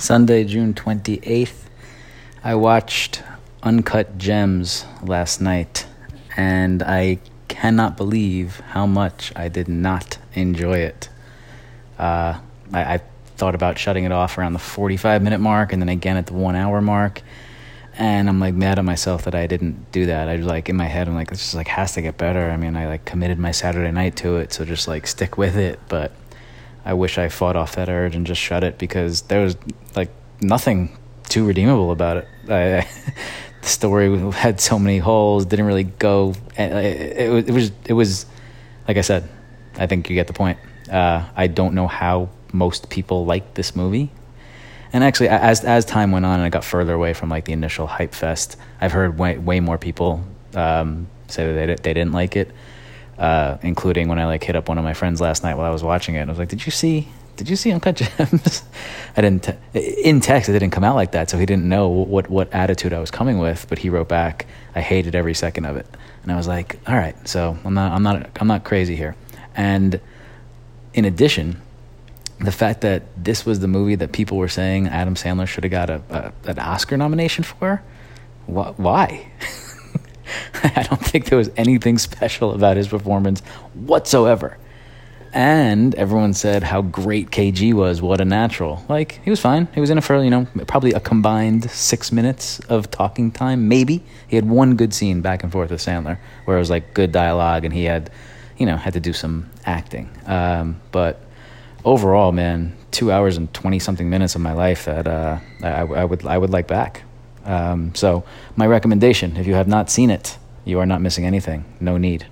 Sunday, June 28th, I watched Uncut Gems last night, and I cannot believe how much I did not enjoy it. I thought about shutting it off around the 45-minute mark, and then again at the 1-hour mark, and I'm, mad at myself that I didn't do that. I was, in my head, I'm like, this just, has to get better. I mean, I, committed my Saturday night to it, so just, stick with it, but I wish I fought off that urge and just shut it, because there was, nothing too redeemable about it. The story had so many holes, didn't really go, it was, like I said, I think you get the point. I don't know how most people like this movie. And actually, as time went on and I got further away from the initial hype fest, I've heard way more people say that they didn't like it, including when I hit up one of my friends last night while I was watching it. And I was like, "Did you see Uncut Gems?" I didn't in text. It didn't come out like that, so he didn't know what attitude I was coming with. But he wrote back, "I hated every second of it." And I was like, "All right, so I'm not crazy here." And in addition, the fact that this was the movie that people were saying Adam Sandler should have got an Oscar nomination for, why? I don't think there was anything special about his performance whatsoever. And everyone said how great KG was, what a natural. He was fine. He was in it for, probably a combined 6 minutes of talking time, maybe. He had one good scene back and forth with Sandler where it was, good dialogue, and he had, had to do some acting. But overall, man, 2 hours and 20-something minutes of my life that I would like back. So my recommendation, if you have not seen it, you are not missing anything. No need.